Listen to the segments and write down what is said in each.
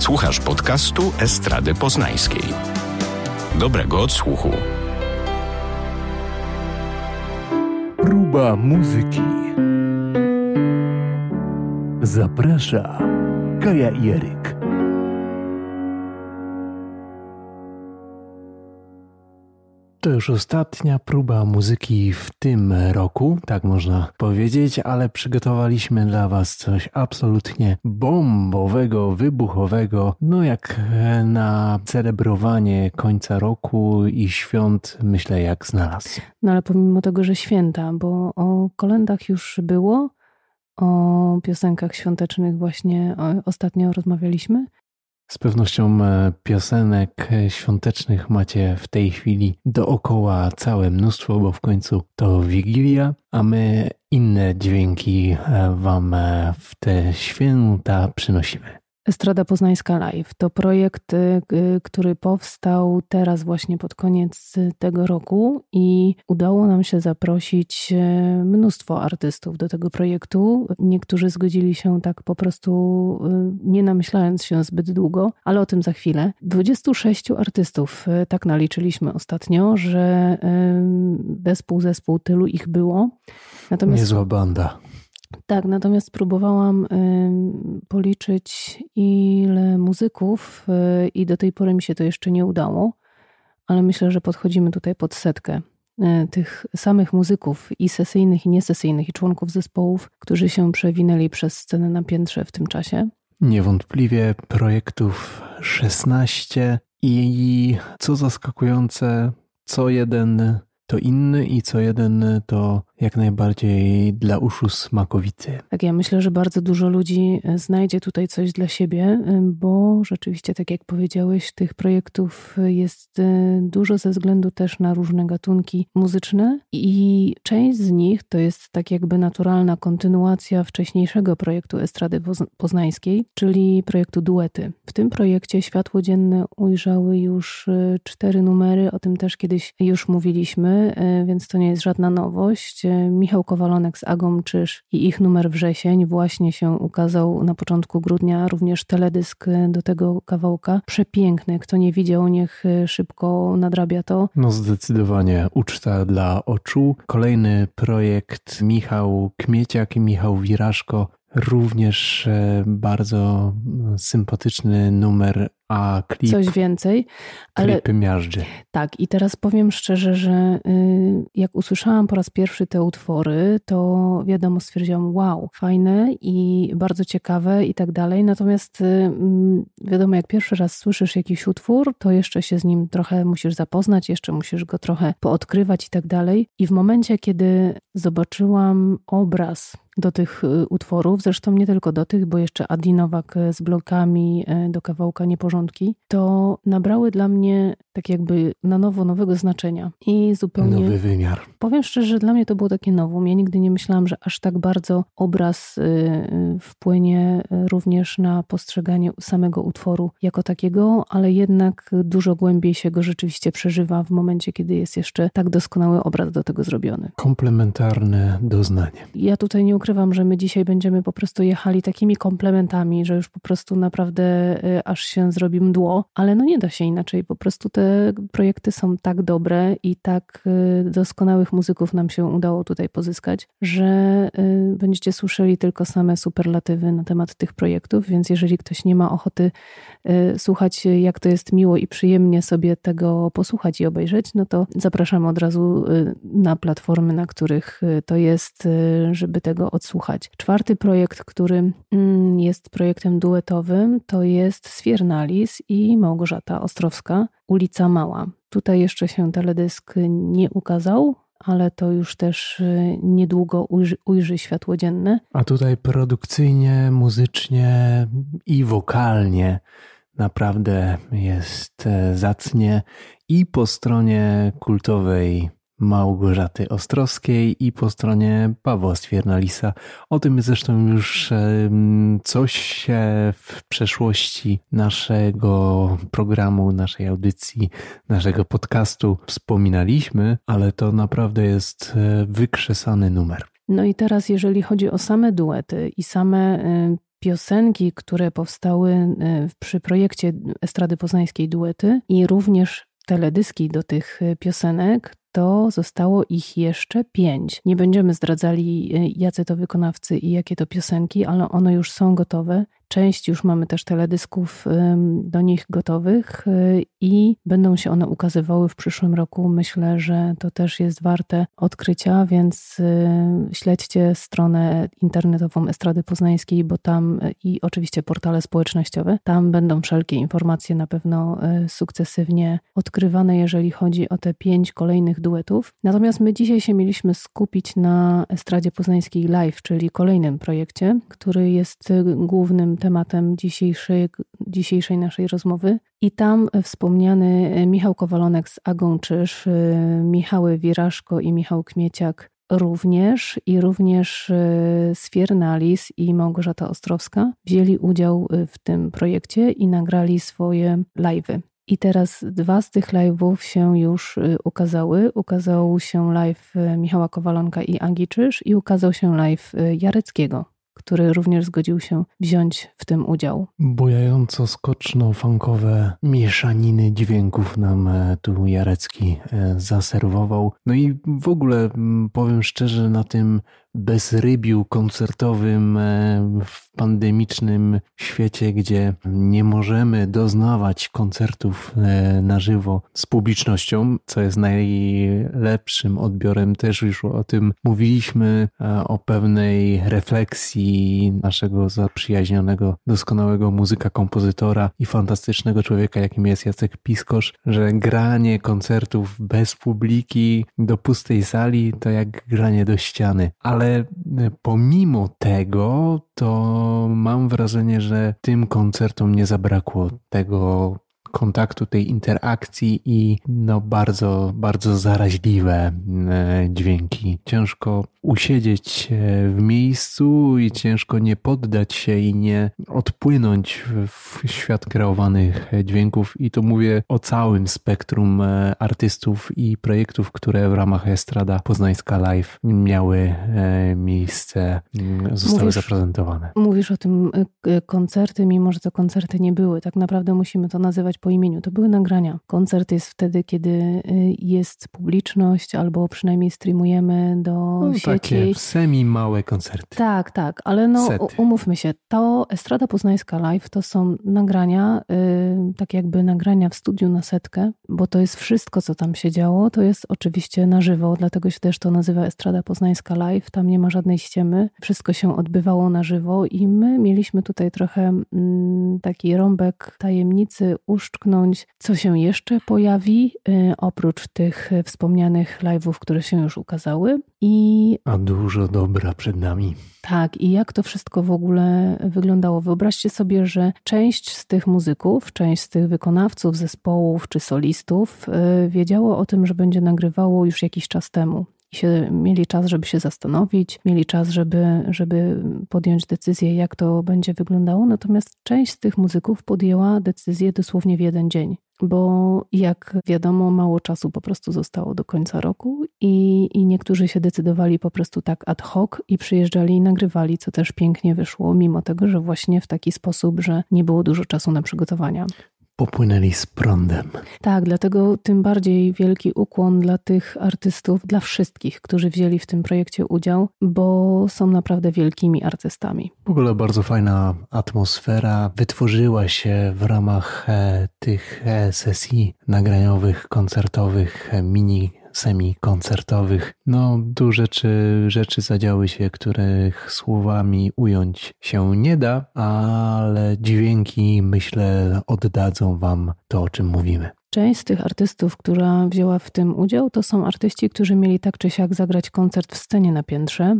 Słuchasz podcastu Estrady Poznańskiej. Dobrego odsłuchu. Próba muzyki. Zaprasza Kaja Jeryk. To już ostatnia próba muzyki w tym roku, tak można powiedzieć, ale przygotowaliśmy dla Was coś absolutnie bombowego, wybuchowego. No jak na celebrowanie końca roku i świąt, myślę, jak znalazł. No ale pomimo tego, że święta, bo o kolędach już było, o piosenkach świątecznych właśnie ostatnio rozmawialiśmy. Z pewnością piosenek świątecznych macie w tej chwili dookoła całe mnóstwo, bo w końcu to Wigilia, a my inne dźwięki Wam w te święta przynosimy. Estrada Poznańska Live to projekt, który powstał teraz właśnie pod koniec tego roku i udało nam się zaprosić mnóstwo artystów do tego projektu. Niektórzy zgodzili się tak po prostu nie namyślając się zbyt długo, ale o tym za chwilę. 26 artystów, tak naliczyliśmy ostatnio, że zespół tylu ich było. Natomiast... Niezła banda. Tak, natomiast próbowałam policzyć, ile muzyków i do tej pory mi się to jeszcze nie udało, ale myślę, że podchodzimy tutaj pod setkę tych samych muzyków i sesyjnych, i niesesyjnych, i członków zespołów, którzy się przewinęli przez scenę na piętrze w tym czasie. Niewątpliwie projektów 16 i co zaskakujące, co jeden... to inny i co jeden to jak najbardziej dla uszu smakowity. Tak, ja myślę, że bardzo dużo ludzi znajdzie tutaj coś dla siebie, bo rzeczywiście, tak jak powiedziałeś, tych projektów jest dużo ze względu też na różne gatunki muzyczne i część z nich to jest tak jakby naturalna kontynuacja wcześniejszego projektu Estrady Poznańskiej, czyli projektu Duety. W tym projekcie światło dzienne ujrzały już 4 numery, o tym też kiedyś już mówiliśmy, więc to nie jest żadna nowość. Michał Kowalonek z Agą Czysz i ich numer Wrzesień właśnie się ukazał na początku grudnia. Również teledysk do tego kawałka. Przepiękny. Kto nie widział, niech szybko nadrabia to. No zdecydowanie uczta dla oczu. Kolejny projekt Michał Kmieciak i Michał Wiraszko. Również bardzo sympatyczny numer, a klip... Coś więcej. Ale... klipy miażdży. Tak, i teraz powiem szczerze, że jak usłyszałam po raz pierwszy te utwory, to wiadomo, stwierdziłam, wow, fajne i bardzo ciekawe i tak dalej. Natomiast wiadomo, jak pierwszy raz słyszysz jakiś utwór, to jeszcze się z nim trochę musisz zapoznać, jeszcze musisz go trochę poodkrywać i tak dalej. I w momencie, kiedy zobaczyłam obraz do tych utworów, zresztą nie tylko do tych, bo jeszcze Adi Nowak z blokami do kawałka Nieporządki, to nabrały dla mnie tak jakby na nowo nowego znaczenia i zupełnie... nowy wymiar. Powiem szczerze, że dla mnie to było takie nowum. Ja nigdy nie myślałam, że aż tak bardzo obraz wpłynie również na postrzeganie samego utworu jako takiego, ale jednak dużo głębiej się go rzeczywiście przeżywa w momencie, kiedy jest jeszcze tak doskonały obraz do tego zrobiony. Komplementarne doznanie. Ja tutaj nie ukrywam, że my dzisiaj będziemy po prostu jechali takimi komplementami, że już po prostu naprawdę aż się zrobi mdło, ale no nie da się inaczej. Po prostu te projekty są tak dobre i tak doskonałych muzyków nam się udało tutaj pozyskać, że będziecie słyszeli tylko same superlatywy na temat tych projektów, więc jeżeli ktoś nie ma ochoty słuchać, jak to jest miło i przyjemnie sobie tego posłuchać i obejrzeć, no to zapraszam od razu na platformy, na których to jest, żeby tego odsłuchać. 4. projekt, który jest projektem duetowym, to jest Świernalis i Małgorzata Ostrowska, Ulica Mała. Tutaj jeszcze się teledysk nie ukazał, ale to już też niedługo ujrzy światło dzienne. A tutaj produkcyjnie, muzycznie i wokalnie naprawdę jest zacnie i po stronie kultowej Małgorzaty Ostrowskiej i po stronie Pawła Świernalisa. O tym zresztą już coś się w przeszłości naszego programu, naszej audycji, naszego podcastu wspominaliśmy, ale to naprawdę jest wykrzesany numer. No i teraz jeżeli chodzi o same duety i same piosenki, które powstały przy projekcie Estrady Poznańskiej Duety i również teledyski do tych piosenek, to zostało ich jeszcze 5. Nie będziemy zdradzali, jacy to wykonawcy i jakie to piosenki, ale one już są gotowe. Część już mamy też teledysków do nich gotowych i będą się one ukazywały w przyszłym roku. Myślę, że to też jest warte odkrycia, więc śledźcie stronę internetową Estrady Poznańskiej, bo tam i oczywiście portale społecznościowe, tam będą wszelkie informacje na pewno sukcesywnie odkrywane, jeżeli chodzi o te 5 kolejnych duetów. Natomiast my dzisiaj się mieliśmy skupić na Estradzie Poznańskiej Live, czyli kolejnym projekcie, który jest głównym tematem dzisiejszej naszej rozmowy. I tam wspomniany Michał Kowalonek z Agą Czysz, Michały Wiraszko i Michał Kmieciak również Świernalis i Małgorzata Ostrowska wzięli udział w tym projekcie i nagrali swoje live'y. I teraz 2 z tych live'ów się już ukazały. Ukazał się live Michała Kowalonka i Agi Czysz i ukazał się live Jareckiego, który również zgodził się wziąć w tym udział. Bujająco skoczno-funkowe mieszaniny dźwięków nam tu Jarecki zaserwował. No i w ogóle powiem szczerze, na tym bezrybiu koncertowym w pandemicznym świecie, gdzie nie możemy doznawać koncertów na żywo z publicznością, co jest najlepszym odbiorem, też już o tym mówiliśmy, o pewnej refleksji naszego zaprzyjaźnionego, doskonałego muzyka, kompozytora i fantastycznego człowieka, jakim jest Jacek Piskosz, że granie koncertów bez publiki do pustej sali to jak granie do ściany. Ale pomimo tego, to mam wrażenie, że tym koncertom nie zabrakło tego kontaktu, tej interakcji i no bardzo, bardzo zaraźliwe dźwięki. Ciężko usiedzieć w miejscu i ciężko nie poddać się i nie odpłynąć w świat kreowanych dźwięków. I to mówię o całym spektrum artystów i projektów, które w ramach Estrada Poznańska Live miały miejsce, zostały zaprezentowane. Mówisz o tym koncerty, mimo że to koncerty nie były. Tak naprawdę musimy to nazywać po imieniu. To były nagrania. Koncert jest wtedy, kiedy jest publiczność albo przynajmniej streamujemy do sieci. Takie semi-małe koncerty. Tak, ale no umówmy się, to Estrada Poznańska Live to są nagrania, tak jakby nagrania w studiu na setkę, bo to jest wszystko, co tam się działo, to jest oczywiście na żywo, dlatego się też to nazywa Estrada Poznańska Live, tam nie ma żadnej ściemy, wszystko się odbywało na żywo i my mieliśmy tutaj trochę taki rąbek tajemnicy uszczknąć, co się jeszcze pojawi, oprócz tych wspomnianych live'ów, które się już ukazały. A dużo dobra przed nami. Tak, i jak to wszystko w ogóle wyglądało. Wyobraźcie sobie, że część z tych muzyków, część z tych wykonawców, zespołów czy solistów wiedziało o tym, że będzie nagrywało już jakiś czas temu. Mieli czas, żeby się zastanowić, mieli czas, żeby podjąć decyzję, jak to będzie wyglądało. Natomiast część z tych muzyków podjęła decyzję dosłownie w jeden dzień. Bo jak wiadomo, mało czasu po prostu zostało do końca roku i niektórzy się decydowali po prostu tak ad hoc i przyjeżdżali i nagrywali, co też pięknie wyszło, mimo tego, że właśnie w taki sposób, że nie było dużo czasu na przygotowania. Popłynęli z prądem. Tak, dlatego tym bardziej wielki ukłon dla tych artystów, dla wszystkich, którzy wzięli w tym projekcie udział, bo są naprawdę wielkimi artystami. W ogóle bardzo fajna atmosfera wytworzyła się w ramach tych sesji nagraniowych, koncertowych, semi-koncertowych. No, tu rzeczy zadziały się, których słowami ująć się nie da, ale dźwięki, myślę, oddadzą wam to, o czym mówimy. Część z tych artystów, która wzięła w tym udział, to są artyści, którzy mieli tak czy siak zagrać koncert w scenie na piętrze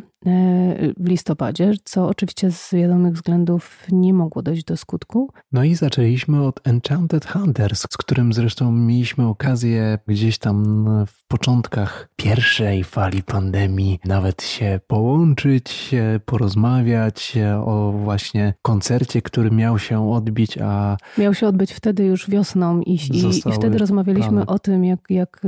w listopadzie, co oczywiście z wiadomych względów nie mogło dojść do skutku. No i zaczęliśmy od Enchanted Hunters, z którym zresztą mieliśmy okazję gdzieś tam w początkach pierwszej fali pandemii nawet się połączyć, porozmawiać o właśnie koncercie, który miał się odbyć wtedy już wiosną i wtedy rozmawialiśmy plany. O tym, jak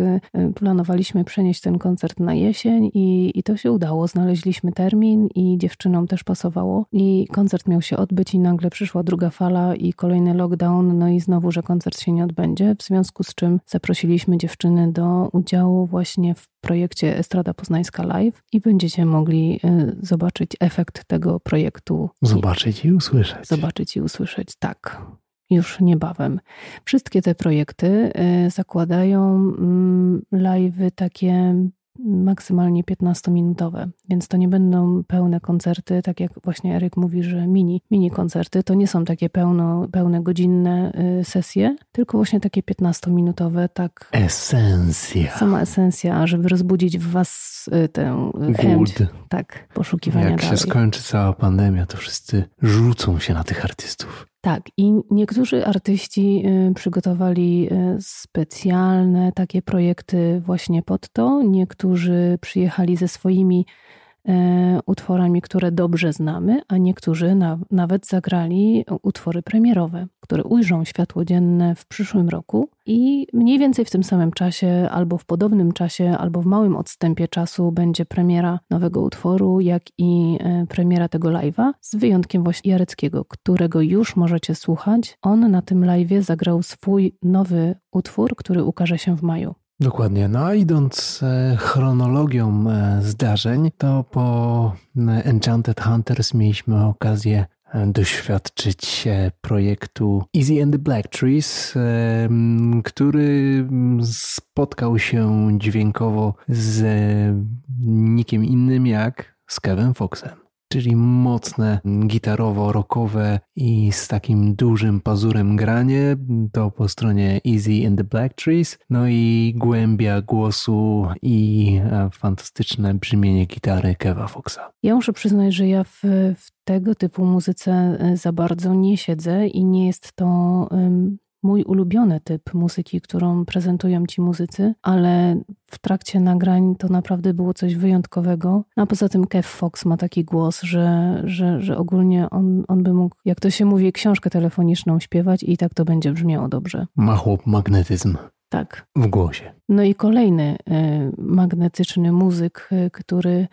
planowaliśmy przenieść ten koncert na jesień i to się udało. Znaleźliśmy termin i dziewczynom też pasowało i koncert miał się odbyć i nagle przyszła druga fala i kolejny lockdown, no i znowu, że koncert się nie odbędzie, w związku z czym zaprosiliśmy dziewczyny do udziału właśnie w projekcie Estrada Poznańska Live i będziecie mogli zobaczyć efekt tego projektu. Zobaczyć i usłyszeć. Zobaczyć i usłyszeć, tak. Już niebawem. Wszystkie te projekty zakładają live'y takie maksymalnie 15-minutowe, więc to nie będą pełne koncerty, tak jak właśnie Eryk mówi, że mini koncerty, to nie są takie pełne godzinne sesje, tylko właśnie takie 15-minutowe, tak... Esencja. Sama esencja, żeby rozbudzić w was tę chęć, tak, poszukiwania jak dalej. Jak się skończy cała pandemia, to wszyscy rzucą się na tych artystów. Tak, i niektórzy artyści przygotowali specjalne takie projekty właśnie pod to. Niektórzy przyjechali ze swoimi utworami, które dobrze znamy, a niektórzy nawet zagrali utwory premierowe, które ujrzą światło dzienne w przyszłym roku i mniej więcej w tym samym czasie, albo w podobnym czasie, albo w małym odstępie czasu będzie premiera nowego utworu, jak i premiera tego live'a, z wyjątkiem właśnie Jareckiego, którego już możecie słuchać. On na tym live'ie zagrał swój nowy utwór, który ukaże się w maju. Dokładnie. No a idąc chronologią zdarzeń, to po Enchanted Hunters mieliśmy okazję doświadczyć projektu Easy and the Black Trees, który spotkał się dźwiękowo z nikim innym jak z Kevin Foxem. Czyli mocne, gitarowo-rockowe i z takim dużym pazurem granie, to po stronie Easy and the Black Trees, no i głębia głosu i fantastyczne brzmienie gitary Keva Foxa. Ja muszę przyznać, że ja w tego typu muzyce za bardzo nie siedzę i nie jest to... mój ulubiony typ muzyki, którą prezentują ci muzycy, ale w trakcie nagrań to naprawdę było coś wyjątkowego. A poza tym Kev Fox ma taki głos, że ogólnie on by mógł, jak to się mówi, książkę telefoniczną śpiewać i tak to będzie brzmiało dobrze. Ma chłop magnetyzm. Tak. W głosie. No i kolejny magnetyczny muzyk, który...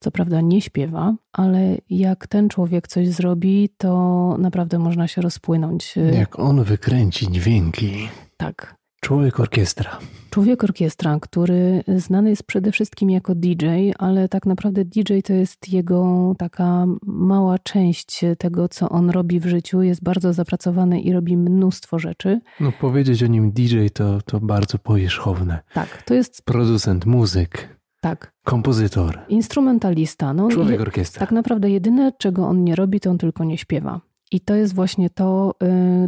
Co prawda nie śpiewa, ale jak ten człowiek coś zrobi, to naprawdę można się rozpłynąć. Jak on wykręci dźwięki. Tak. Człowiek orkiestra. Człowiek orkiestra, który znany jest przede wszystkim jako DJ, ale tak naprawdę DJ to jest jego taka mała część tego, co on robi w życiu. Jest bardzo zapracowany i robi mnóstwo rzeczy. No powiedzieć o nim DJ to bardzo powierzchowne. Tak, to jest... Producent muzyk. Tak. Kompozytor. Instrumentalista. No, człowiek orkiestra. Tak naprawdę jedyne, czego on nie robi, to on tylko nie śpiewa. I to jest właśnie to,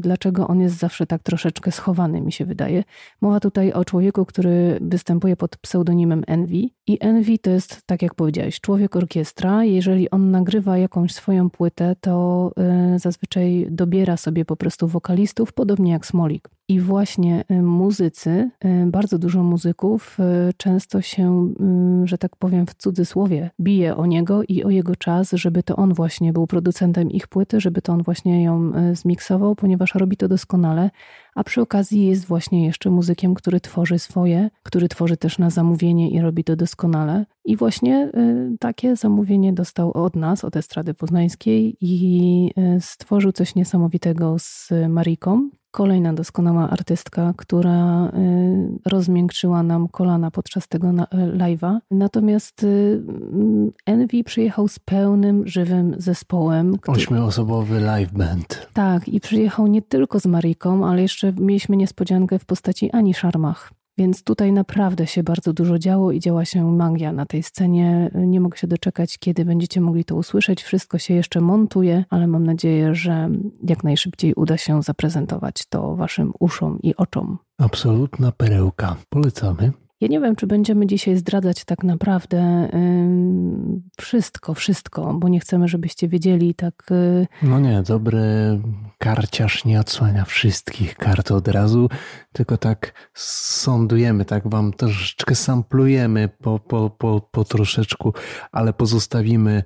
dlaczego on jest zawsze tak troszeczkę schowany, mi się wydaje. Mowa tutaj o człowieku, który występuje pod pseudonimem Envy. I Envy to jest, tak jak powiedziałeś, człowiek orkiestra. Jeżeli on nagrywa jakąś swoją płytę, to zazwyczaj dobiera sobie po prostu wokalistów, podobnie jak Smolik. I właśnie muzycy, bardzo dużo muzyków często się, że tak powiem w cudzysłowie, bije o niego i o jego czas, żeby to on właśnie był producentem ich płyty, żeby to on właśnie ją zmiksował, ponieważ robi to doskonale, a przy okazji jest właśnie jeszcze muzykiem, który tworzy swoje, który tworzy też na zamówienie i robi to doskonale. I właśnie takie zamówienie dostał od nas, od Estrady Poznańskiej i stworzył coś niesamowitego z Mariką. Kolejna doskonała artystka, która rozmiękczyła nam kolana podczas tego live'a. Natomiast Envy przyjechał z pełnym, żywym zespołem. 8-osobowy live band. Tak, i przyjechał nie tylko z Mariką, ale jeszcze mieliśmy niespodziankę w postaci Ani Szarmach. Więc tutaj naprawdę się bardzo dużo działo i działa się magia na tej scenie. Nie mogę się doczekać, kiedy będziecie mogli to usłyszeć. Wszystko się jeszcze montuje, ale mam nadzieję, że jak najszybciej uda się zaprezentować to waszym uszom i oczom. Absolutna perełka. Polecamy. Ja nie wiem, czy będziemy dzisiaj zdradzać tak naprawdę wszystko, bo nie chcemy, żebyście wiedzieli tak... No nie, dobry karciarz nie odsłania wszystkich kart od razu, tylko tak sondujemy, tak wam troszeczkę samplujemy po troszeczku, ale pozostawimy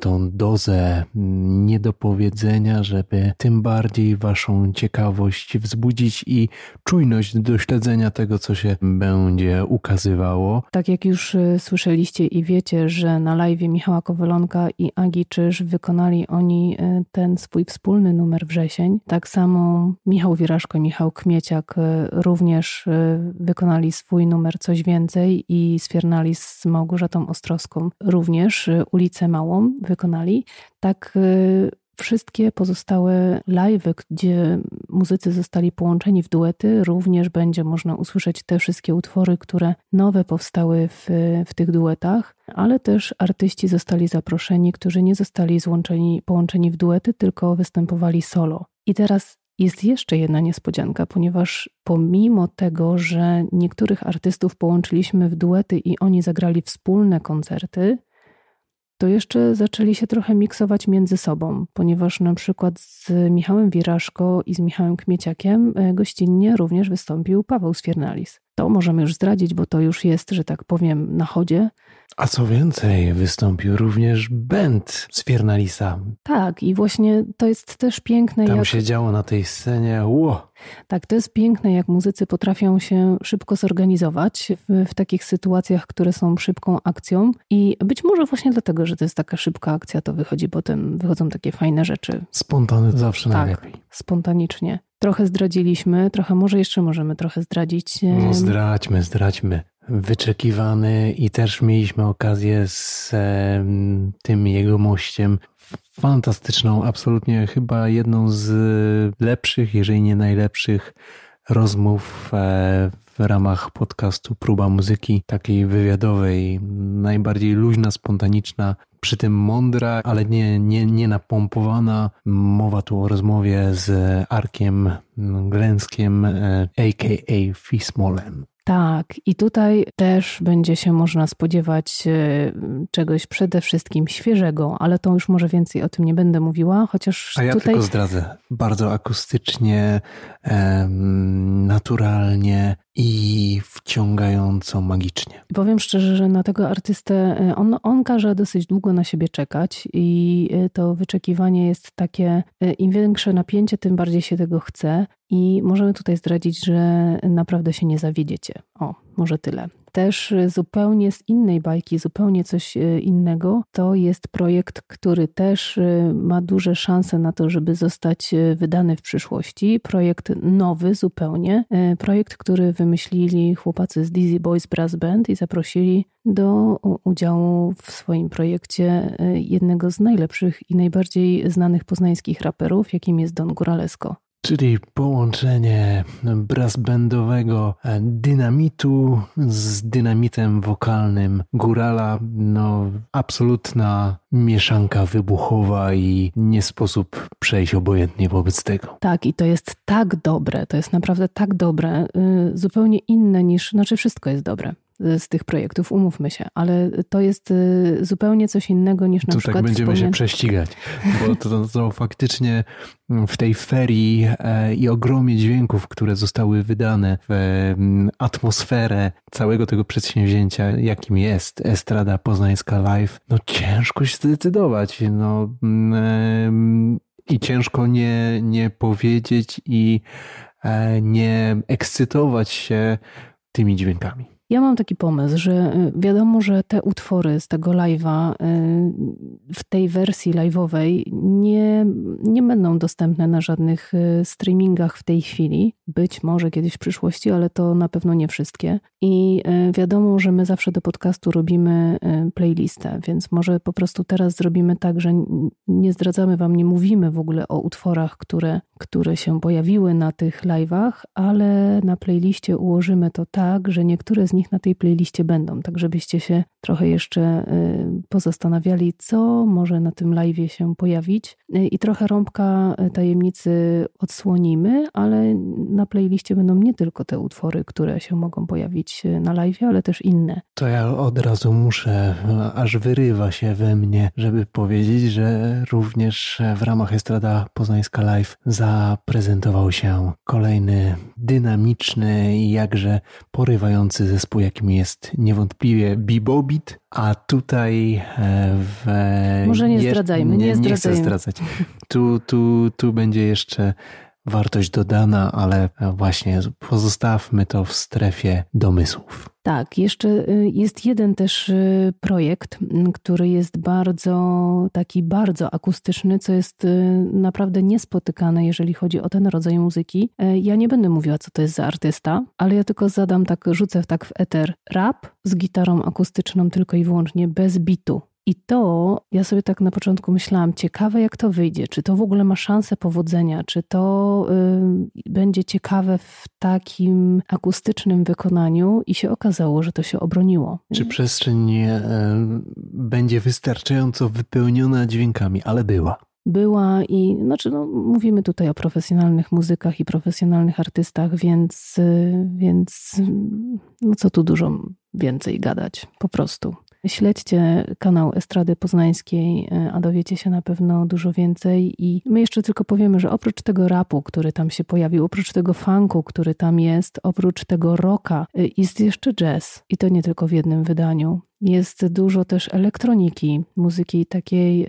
tą dozę niedopowiedzenia, żeby tym bardziej waszą ciekawość wzbudzić i czujność do śledzenia tego, co się będzie ukazywało. Tak jak już słyszeliście i wiecie, że na live'ie Michała Kowalonka i Agi Czysz wykonali oni ten swój wspólny numer Wrzesień. Tak samo Michał Wiraszko i Michał Kmieciak również wykonali swój numer Coś Więcej i Świernalis z Małgorzatą Ostrowską również Ulicę Małą wykonali. Tak wszystkie pozostałe live'y, gdzie muzycy zostali połączeni w duety, również będzie można usłyszeć te wszystkie utwory, które nowe powstały w tych duetach, ale też artyści zostali zaproszeni, którzy nie zostali połączeni w duety, tylko występowali solo. I teraz jest jeszcze jedna niespodzianka, ponieważ pomimo tego, że niektórych artystów połączyliśmy w duety i oni zagrali wspólne koncerty, to jeszcze zaczęli się trochę miksować między sobą, ponieważ na przykład z Michałem Wiraszko i z Michałem Kmieciakiem gościnnie również wystąpił Paweł Świernalis. To możemy już zdradzić, bo to już jest, że tak powiem, na chodzie. A co więcej, wystąpił również band Świernalisa. Tak, i właśnie to jest też piękne. Tam się działo na tej scenie, ło! Tak, to jest piękne, jak muzycy potrafią się szybko zorganizować w takich sytuacjach, które są szybką akcją. I być może właśnie dlatego, że to jest taka szybka akcja, to wychodzi potem, wychodzą takie fajne rzeczy. Spontany zawsze najlepiej. Tak, spontanicznie. Trochę zdradziliśmy, trochę może jeszcze możemy trochę zdradzić. No zdradźmy. Wyczekiwany i też mieliśmy okazję z tym jegomościem, fantastyczną, absolutnie chyba jedną z lepszych, jeżeli nie najlepszych rozmów w ramach podcastu Próba Muzyki, takiej wywiadowej, najbardziej luźna, spontaniczna, przy tym mądra, ale nie napompowana. Mowa tu o rozmowie z Arkiem Glęskiem, a.k.a. Fismollem. Tak, i tutaj też będzie się można spodziewać czegoś przede wszystkim świeżego, ale to już może więcej o tym nie będę mówiła, chociaż tutaj... A ja tylko zdradzę. Bardzo akustycznie, naturalnie i wciągająco magicznie. Powiem szczerze, że na tego artystę on każe dosyć długo na siebie czekać i to wyczekiwanie jest takie, im większe napięcie, tym bardziej się tego chce i możemy tutaj zdradzić, że naprawdę się nie zawiedziecie. O, może tyle. Też zupełnie z innej bajki, zupełnie coś innego. To jest projekt, który też ma duże szanse na to, żeby zostać wydany w przyszłości. Projekt nowy zupełnie. Projekt, który wymyślili chłopacy z Dizzy Boys Brass Band i zaprosili do udziału w swoim projekcie jednego z najlepszych i najbardziej znanych poznańskich raperów, jakim jest Don Góralesko. Czyli połączenie brassbandowego dynamitu z dynamitem wokalnym Górala. No, absolutna mieszanka wybuchowa i nie sposób przejść obojętnie wobec tego. Tak, i to jest tak dobre, to jest naprawdę tak dobre, zupełnie inne niż, znaczy wszystko jest dobre z tych projektów, umówmy się, ale to jest zupełnie coś innego niż na przykład... Tu tak będziemy się prześcigać, bo to faktycznie w tej ferii i ogromie dźwięków, które zostały wydane w atmosferę całego tego przedsięwzięcia, jakim jest Estrada Poznańska Live, no ciężko się zdecydować, no i ciężko nie powiedzieć i nie ekscytować się tymi dźwiękami. Ja mam taki pomysł, że wiadomo, że te utwory z tego live'a w tej wersji live'owej nie będą dostępne na żadnych streamingach w tej chwili. Być może kiedyś w przyszłości, ale to na pewno nie wszystkie. I wiadomo, że my zawsze do podcastu robimy playlistę, więc może po prostu teraz zrobimy tak, że nie zdradzamy wam, nie mówimy w ogóle o utworach, które się pojawiły na tych live'ach, ale na playliście ułożymy to tak, że niektóre z nich na tej playliście będą, tak żebyście się trochę jeszcze pozastanawiali, co może na tym live'ie się pojawić. I trochę rąbka tajemnicy odsłonimy, ale na playliście będą nie tylko te utwory, które się mogą pojawić na live'ie, ale też inne. To ja od razu muszę, aż wyrywa się we mnie, żeby powiedzieć, że również w ramach Estrada Poznańska Live zaprezentował się kolejny dynamiczny i jakże porywający zespół, jakim jest niewątpliwie Bibobit, a tutaj w... Może nie zdradzajmy, nie chcę zdradzać. Tu będzie jeszcze wartość dodana, ale właśnie pozostawmy to w strefie domysłów. Tak, jeszcze jest jeden też projekt, który jest bardzo akustyczny, co jest naprawdę niespotykane, jeżeli chodzi o ten rodzaj muzyki. Ja nie będę mówiła, co to jest za artysta, ale ja tylko rzucę w eter rap z gitarą akustyczną tylko i wyłącznie, bez bitu. I to, ja sobie tak na początku myślałam, ciekawe jak to wyjdzie, czy to w ogóle ma szansę powodzenia, czy to będzie ciekawe w takim akustycznym wykonaniu i się okazało, że to się obroniło. Czy przestrzeń będzie wystarczająco wypełniona dźwiękami, ale była. Była i mówimy tutaj o profesjonalnych muzykach i profesjonalnych artystach, więc co tu dużo więcej gadać, po prostu. Śledźcie kanał Estrady Poznańskiej, a dowiecie się na pewno dużo więcej. I my jeszcze tylko powiemy, że oprócz tego rapu, który tam się pojawił, oprócz tego funku, który tam jest, oprócz tego rocka, jest jeszcze jazz. I to nie tylko w jednym wydaniu. Jest dużo też elektroniki, muzyki takiej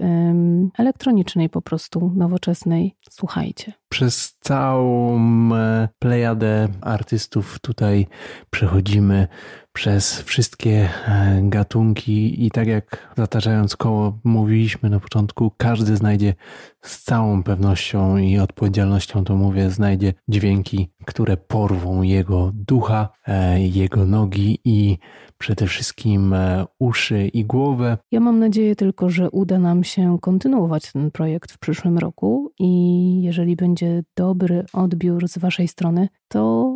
elektronicznej po prostu, nowoczesnej. Słuchajcie. Przez całą plejadę artystów tutaj przechodzimy przez wszystkie gatunki i tak jak zataczając koło mówiliśmy na początku, każdy znajdzie z całą pewnością i odpowiedzialnością, to mówię, znajdzie dźwięki, które porwą jego ducha, jego nogi i przede wszystkim uszy i głowę. Ja mam nadzieję tylko, że uda nam się kontynuować ten projekt w przyszłym roku i jeżeli będzie dobry odbiór z waszej strony, to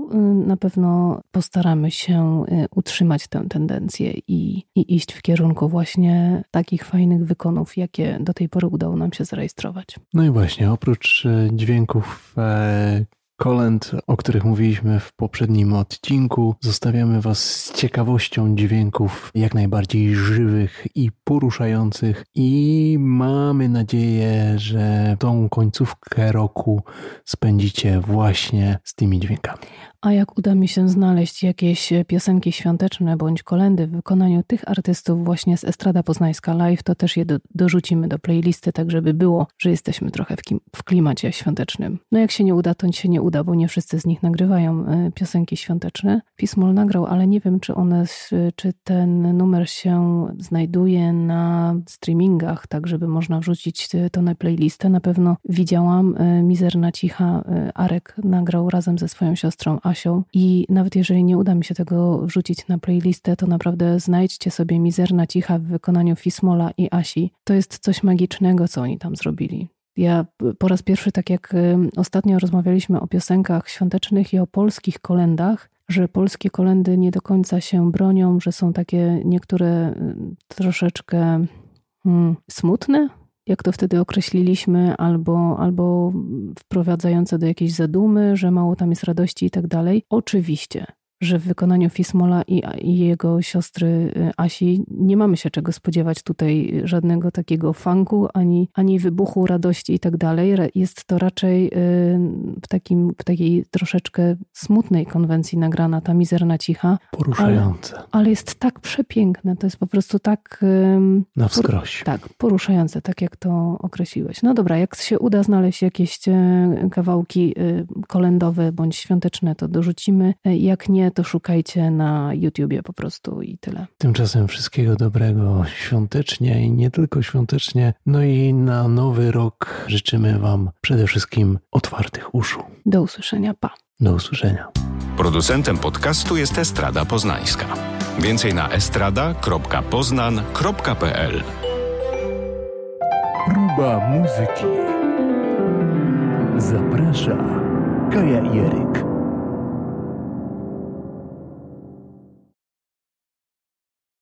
na pewno postaramy się utrzymać tę tendencję i iść w kierunku właśnie takich fajnych wykonów, jakie do tej pory udało nam się zarejestrować. No i właśnie, oprócz dźwięków kolęd, o których mówiliśmy w poprzednim odcinku, zostawiamy was z ciekawością dźwięków jak najbardziej żywych i poruszających i mamy nadzieję, że tą końcówkę roku spędzicie właśnie z tymi dźwiękami. A jak uda mi się znaleźć jakieś piosenki świąteczne bądź kolędy w wykonaniu tych artystów właśnie z Estrada Poznańska Live, to też je dorzucimy do playlisty, tak żeby było, że jesteśmy trochę w klimacie świątecznym. No jak się nie uda, to się nie uda, bo nie wszyscy z nich nagrywają piosenki świąteczne. Fismoll nagrał, ale nie wiem, czy ten numer się znajduje na streamingach, tak żeby można wrzucić to na playlistę. Na pewno widziałam, Mizerna Cicha Arek nagrał razem ze swoją siostrą Asią i nawet jeżeli nie uda mi się tego wrzucić na playlistę, to naprawdę znajdźcie sobie Mizerna Cicha w wykonaniu Fismolla i Asi. To jest coś magicznego, co oni tam zrobili. Ja po raz pierwszy, tak jak ostatnio rozmawialiśmy o piosenkach świątecznych i o polskich kolędach, że polskie kolędy nie do końca się bronią, że są takie niektóre troszeczkę smutne, jak to wtedy określiliśmy, albo wprowadzające do jakiejś zadumy, że mało tam jest radości i tak dalej. Oczywiście, że w wykonaniu Fismolla i jego siostry Asi nie mamy się czego spodziewać tutaj żadnego takiego funku, ani wybuchu radości i tak dalej. Jest to raczej w takiej troszeczkę smutnej konwencji nagrana ta Mizerna Cicha. Poruszające. Ale jest tak przepiękne, to jest po prostu tak... Na wskroś. Tak, poruszające, tak jak to określiłeś. No dobra, jak się uda znaleźć jakieś kawałki kolędowe bądź świąteczne, to dorzucimy. Jak nie, to szukajcie na YouTubie po prostu i tyle. Tymczasem wszystkiego dobrego świątecznie i nie tylko świątecznie. No i na nowy rok życzymy wam przede wszystkim otwartych uszu. Do usłyszenia, pa. Do usłyszenia. Producentem podcastu jest Estrada Poznańska. Więcej na estrada.poznan.pl. Próba muzyki. Zaprasza Kaja Jeryk.